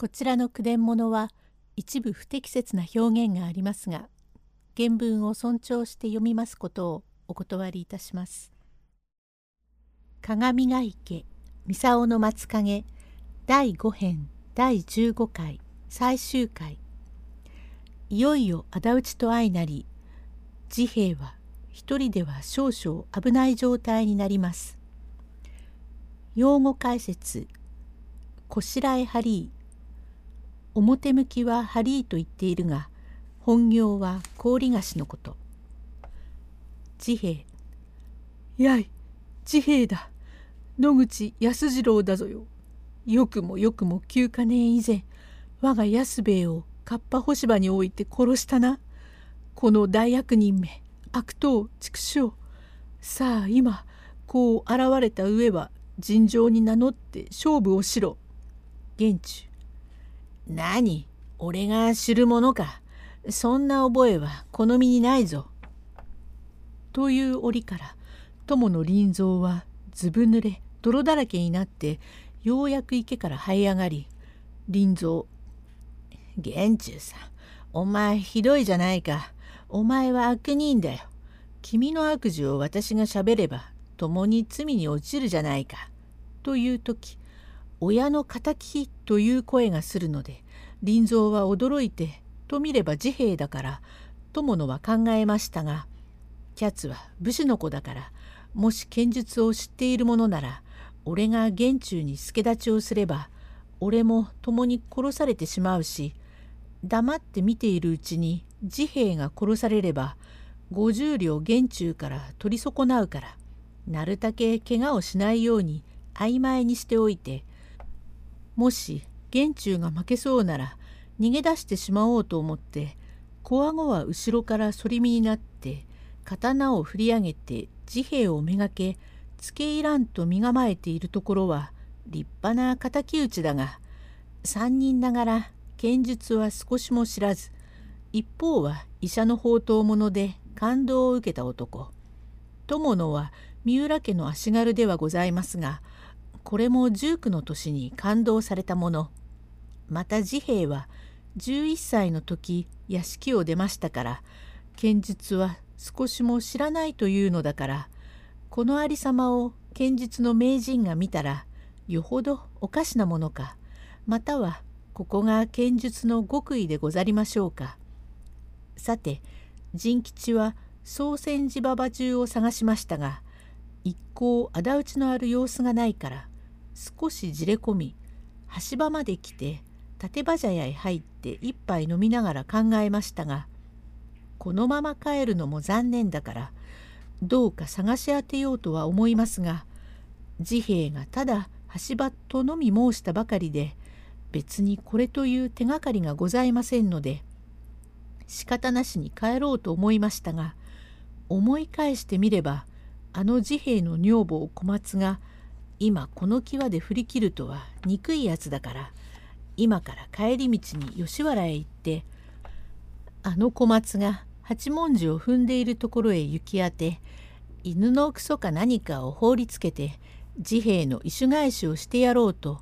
こちらの句伝物は一部不適切な表現がありますが、原文を尊重して読みますことをお断りいたします。鏡ヶ池ミサオの松影第5編第15回最終回。いよいよ仇討ちと相なり、治兵衛は一人では少々危ない状態になります。用語解説。こしらえハリー。表向きはハリーと言っているが、本業は氷菓子のこと。治兵衛。やい、治兵衛だ。野口安次郎だぞよ。よくもよくも9か年以前、我が安兵衛をかっぱ干し場に置いて殺したな。この大悪人め、悪党、畜生。さあ今、こう現れた上は尋常に名乗って勝負をしろ。玄中。何、俺が知るものか。そんな覚えはこの身にないぞ。という折から、友の林蔵はずぶ濡れ、泥だらけになって、ようやく池から這い上がり、林蔵。玄中さん、お前ひどいじゃないか。お前は悪人だよ。君の悪事を私がしゃべれば、共に罪に落ちるじゃないか。という時、親の仇という声がするので、林蔵は驚いて、と見れば治兵衛だから、友のは考えましたが、キャツは武士の子だから、もし剣術を知っているものなら、俺が玄中に助太刀をすれば、俺も共に殺されてしまうし、黙って見ているうちに治兵衛が殺されれば、50両玄中から取り損なうから、なるたけ怪我をしないように曖昧にしておいて、もし玄中が負けそうなら逃げ出してしまおうと思って、小顎は後ろから反り身になって、刀を振り上げて治兵衛をめがけ、つけ入らんと身構えているところは立派な敵討ちだが、三人ながら剣術は少しも知らず、一方は医者の放蕩者で感動を受けた男。友のは三浦家の足軽ではございますが、これも19の年に感動されたもの。また治兵衛は11歳の時屋敷を出ましたから、剣術は少しも知らないというのだから、このありさまを剣術の名人が見たら、よほどおかしなものか、またはここが剣術の極意でござりましょうか。さて、甚吉は宗泉寺馬場中を探しましたが、一向仇討ちのある様子がないから、少しじれ込み、橋場まで来て、立場茶屋へ入って一杯飲みながら考えましたが、このまま帰るのも残念だから、どうか探し当てようとは思いますが、治兵衛がただ橋場とのみ申したばかりで、別にこれという手がかりがございませんので、仕方なしに帰ろうと思いましたが、思い返してみれば、あの治兵衛の女房小松が、今この際で振り切るとは憎いやつだから、今から帰り道に吉原へ行って、あの小松が八文字を踏んでいるところへ行き当て、犬のクソか何かを放りつけて、治兵衛の意趣返しをしてやろうと、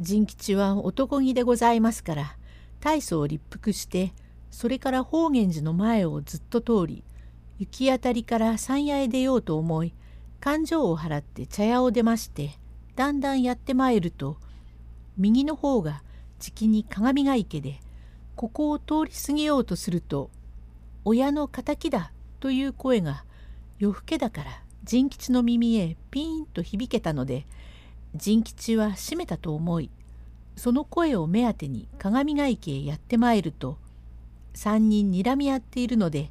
甚吉は男気でございますから、大層立腹して、それから法源寺の前をずっと通り、行き当たりから山屋へ出ようと思い、勘定を払って茶屋を出まして、だんだんやってまいると、右の方がじきに鏡ヶ池で、ここを通り過ぎようとすると、親の仇だという声が、夜更けだから甚吉の耳へピーンと響けたので、甚吉は閉めたと思い、その声を目当てに鏡ヶ池へやってまいると、三人にらみ合っているので、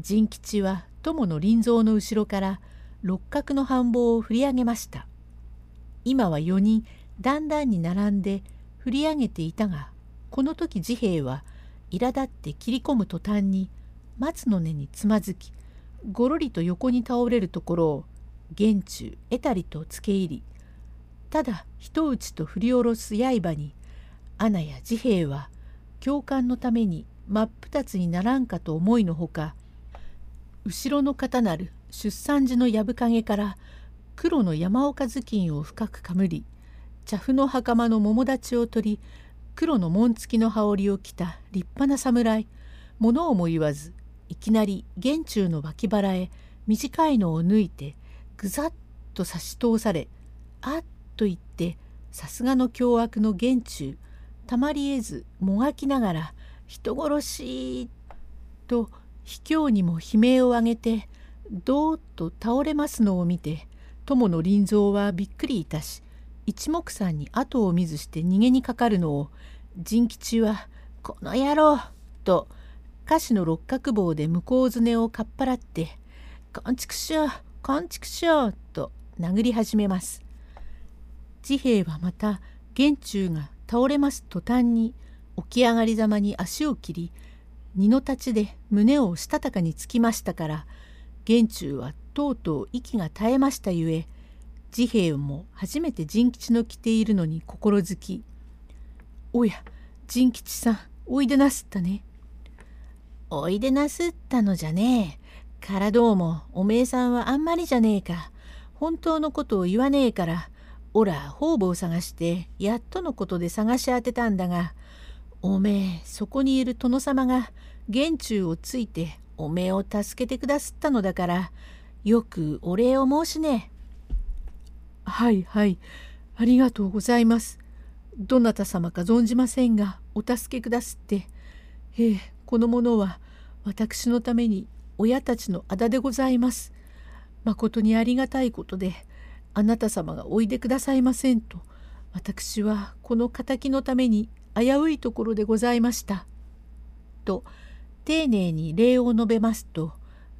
甚吉は友の林蔵の後ろから六角の半棒を振り上げました。今は四人だんだんに並んで振り上げていたが、この時治兵衛は苛立って切り込む途端に松の根につまずき、ごろりと横に倒れるところを玄中えたりとつけ入り、ただ一打ちと振り下ろす刃に、穴や治兵衛は教官のために真っ二つにならんかと思いのほか、後ろの方なる出産時の藪陰から黒の山岡頭巾を深くかむり、茶布の袴の桃立ちを取り、黒の紋付きの羽織を着た立派な侍、物をも言わず、いきなり玄中の脇腹へ短いのを抜いて、ぐざっと差し通され、あっと言って、さすがの凶悪の玄中、たまりえずもがきながら、人殺しと卑怯にも悲鳴を上げて、どーっと倒れますのを見て、友の林蔵はびっくりいたし、一目散に後を見ずして逃げにかかるのを、仁吉は「この野郎!」と菓子の六角棒で向こうずねをかっぱらって「こんちくしょうこんちくしょう」と殴り始めます。治兵衛はまた玄中が倒れます途端に起き上がりざまに足を切り、二の太刀で胸をしたたかにつきましたから、玄中はとうとう息が絶えましたゆえ、治兵衛も初めて仁吉の着ているのに心づき、おや、仁吉さん、おいでなすったね。おいでなすったのじゃねえ。からどうも、おめえさんはあんまりじゃねえか。本当のことを言わねえから、おら、方々探して、やっとのことで探し当てたんだが、おめえ、そこにいる殿様が、玄中をついて、おめえを助けてくだすったのだから、よくお礼を申しねえ。はいはい、ありがとうございます。どなた様か存じませんが、お助けくだすって。へえ、この者は、私のために親たちのあだでございます。まことにありがたいことで、あなた様がおいでくださいませんと、私はこの仇のために危ういところでございました。と、丁寧に礼を述べますと、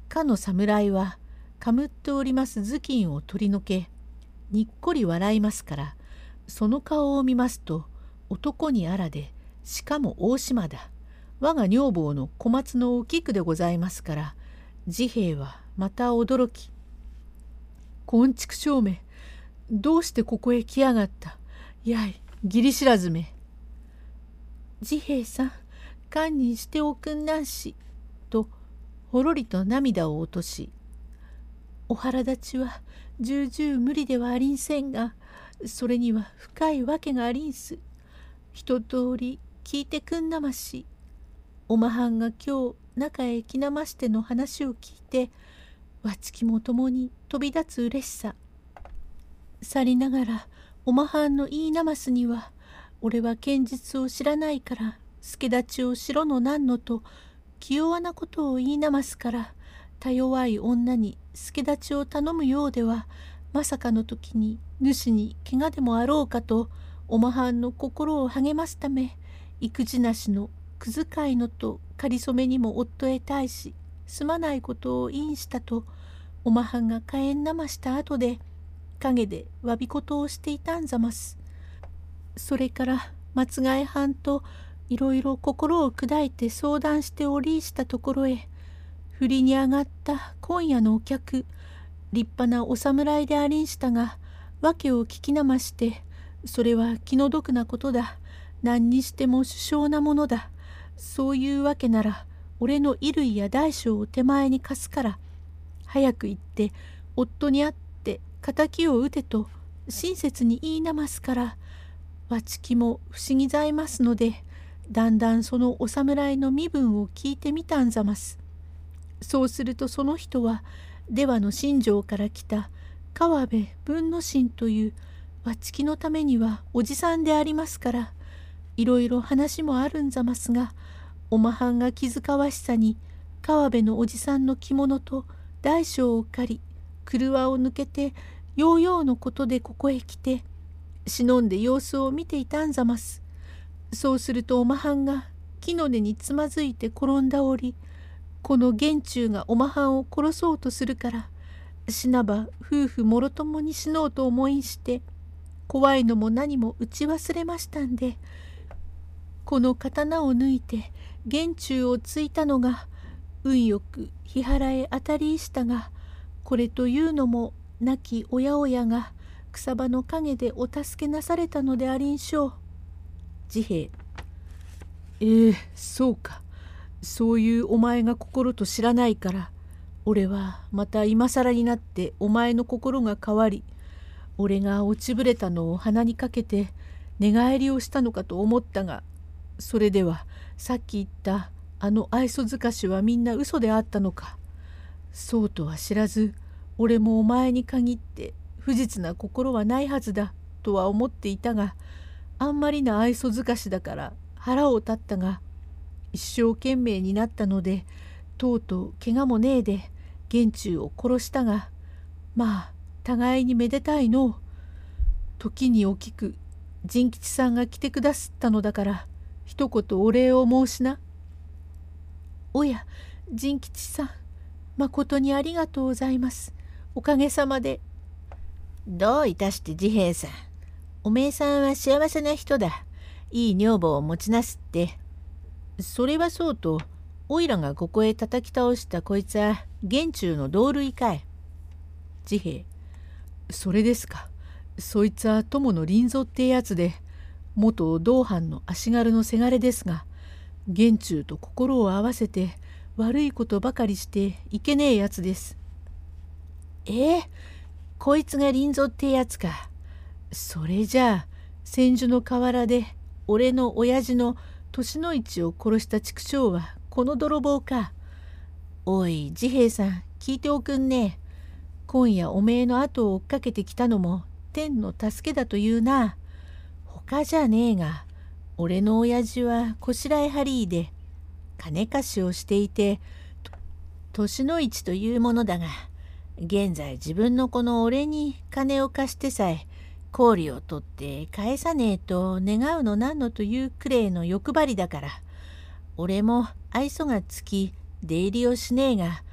かの侍は、かむっております頭巾を取りのけ、にっこり笑いますから、その顔を見ますと、男にあらで、しかも大島だ。我が女房の小松のお菊でございますから、治兵衛はまた驚き。こんちくしょうめ、どうしてここへ来やがった。やい、義理知らずめ。治兵衛さん、堪忍しておくんなんし。と、ほろりと涙を落とし、お腹立ちは、重々無理ではありんせんが、それには深いわけがありんす。一通り聞いてくんなまし。おまはんが今日中へ来なましての話を聞いて、わちきもともに飛び立つうれしさ。さりながらおまはんの言いなますには、俺は剣術を知らないから、助太刀をしろのなんのと、気弱なことを言いなますから、た弱い女に助太刀を頼むようでは、まさかの時に主に怪我でもあろうかと、おまはんの心を励ますため、育児なしのくずかいのとかりそめにも夫へ対し、すまないことを因したと、おまはんが火炎なましたあとで、陰でわびことをしていたんざます。それから松替え藩といろいろ心を砕いて相談しておりしたところへ、振りに上がった今夜のお客、立派なお侍でありんしたが、訳を聞きなまして、それは気の毒なことだ。何にしても殊勝なものだ。そういうわけなら、俺の衣類や大小を手前に貸すから、早く行って、夫に会って、仇を討てと、親切に言いなますから、わちきも不思議ざいますので、だんだんそのお侍の身分を聞いてみたんざます。そうするとその人は、出羽の新城から来た川辺文之進という、わちきのためにはおじさんでありますから、いろいろ話もあるんざますが、おまはんが気遣わしさに、川辺のおじさんの着物と大小を借り、車を抜けて、ようようのことでここへ来て、忍んで様子を見ていたんざます。そうするとおまはんが木の根につまずいて転んだおり、この玄中がおまはんを殺そうとするから、死なば夫婦もろともに死のうと思いして、怖いのも何も打ち忘れましたんで、この刀を抜いて玄中を突いたのが、運よく日原へ当たりしたが、これというのも亡き親親が草場の陰でお助けなされたのでありんしょう。治兵衛。そうか。そういうお前が心と知らないから、俺はまた今更になってお前の心が変わり、俺が落ちぶれたのを鼻にかけて、寝返りをしたのかと思ったが、それではさっき言ったあの愛想づかしはみんな嘘であったのか。そうとは知らず、俺もお前に限って不実な心はないはずだとは思っていたが、あんまりな愛想づかしだから腹を立ったが、一生懸命になったので、とうとう怪我もねえで玄中を殺したが、まあ互いにめでたいのう。時におきく甚吉さんが来てくだすったのだから、一言お礼を申しな。おや、甚吉さん、まことにありがとうございます。おかげさまで。どういたして治平さん。おめえさんは幸せな人だ。いい女房を持ちなすって。それはそうと、おいらがここへ叩き倒したこいつは、玄中の同類かい。治平。それですか。そいつは友の林蔵ってやつで、元同伴の足軽のせがれですが、玄中と心を合わせて悪いことばかりしていけねえやつです。こいつが林蔵ってやつか。それじゃあ千住の河原で俺の親父の年の市を殺した畜生はこの泥棒か。おい治平さん、聞いておくんね。今夜おめえの後を追っかけてきたのも天の助けだというな。他じゃねえが、俺の親父はこしらえハリーで金貸しをしていて、年の市というものだが、現在自分の子の俺に金を貸してさえ、氷を取って返さねえと願うのなんのというくれいの欲張りだから、俺も愛想がつき出入りをしねえが、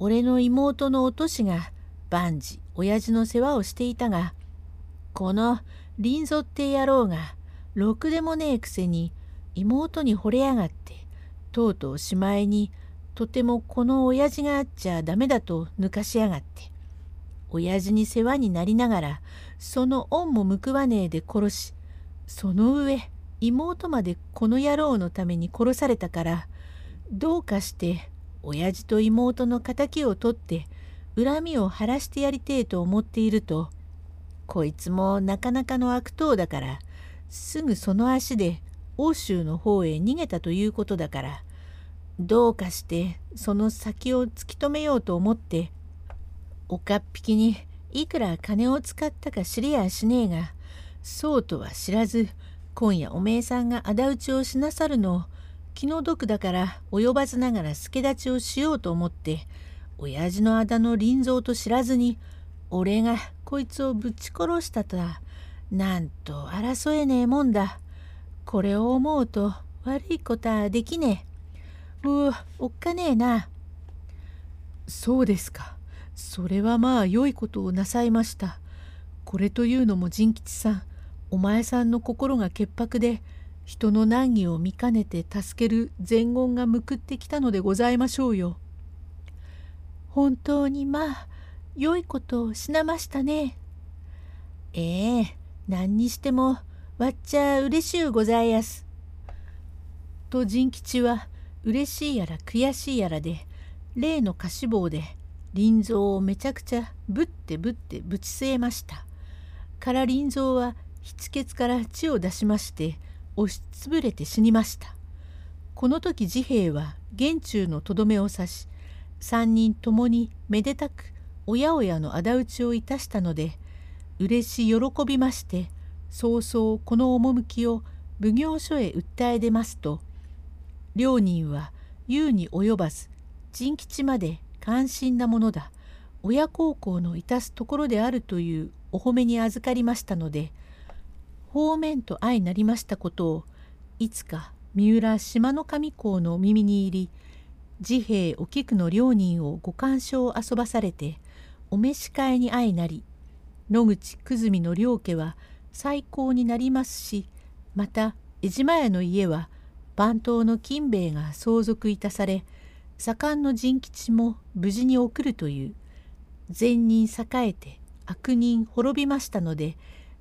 俺の妹のおとしが万事親父の世話をしていたが、この林蔵って野郎がろくでもねえくせに妹に惚れやがって、とうとうしまいにとてもこの親父があっちゃダメだと抜かしやがって、親父に世話になりながらその恩も報わねえで殺し、その上妹までこの野郎のために殺されたから、どうかして親父と妹の仇を取って恨みを晴らしてやりてえと思っていると、こいつもなかなかの悪党だからすぐその足で奥州の方へ逃げたということだから、どうかしてその先を突き止めようと思って、おかっぴきにいくら金を使ったか知りやしねえが、そうとは知らず今夜おめえさんが仇討ちをしなさるのを気の毒だから及ばずながら助立ちをしようと思って、親父の仇の臨蔵と知らずに俺がこいつをぶち殺したとはなんと争えねえもんだ。これを思うと悪いことはできねえ。おっかねえな。そうですか。それはまあ良いことをなさいました。これというのも甚吉さん、お前さんの心が潔白で、人の難儀を見かねて助ける善言が向くってきたのでございましょうよ。本当にまあ良いことをしなましたね。何にしてもわっちゃうれしゅうございやす。と甚吉はうれしいやら悔しいやらで例の貸し棒で林蔵をめちゃくちゃぶってぶってぶち据えました。から林蔵は筆血から血を出しまして押しつぶれて死にました。この時治兵衛は玄中のとどめを刺し、三人ともにめでたくおやおやの仇討ちをいたしたので、うれし喜びまして、早々この趣を奉行所へ訴え出ますと、両人は言うに及ばず、甚吉まで関心なものだ、親孝行のいたすところであるというお褒めに預かりましたので、方面と相なりましたことを、いつか三浦島の上公の耳に入り、治兵衛お菊の両人をご鑑賞を遊ばされて、お召し替えに相なり、野口久住の両家は最高になりますし、また江島屋の家は番頭の金兵衛が相続いたされ、左官の甚吉も無事に送るという、善人栄えて悪人滅びましたので、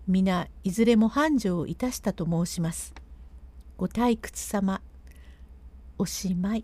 皆いずれも繁盛をいたしたと申します。ご退屈様、おしまい。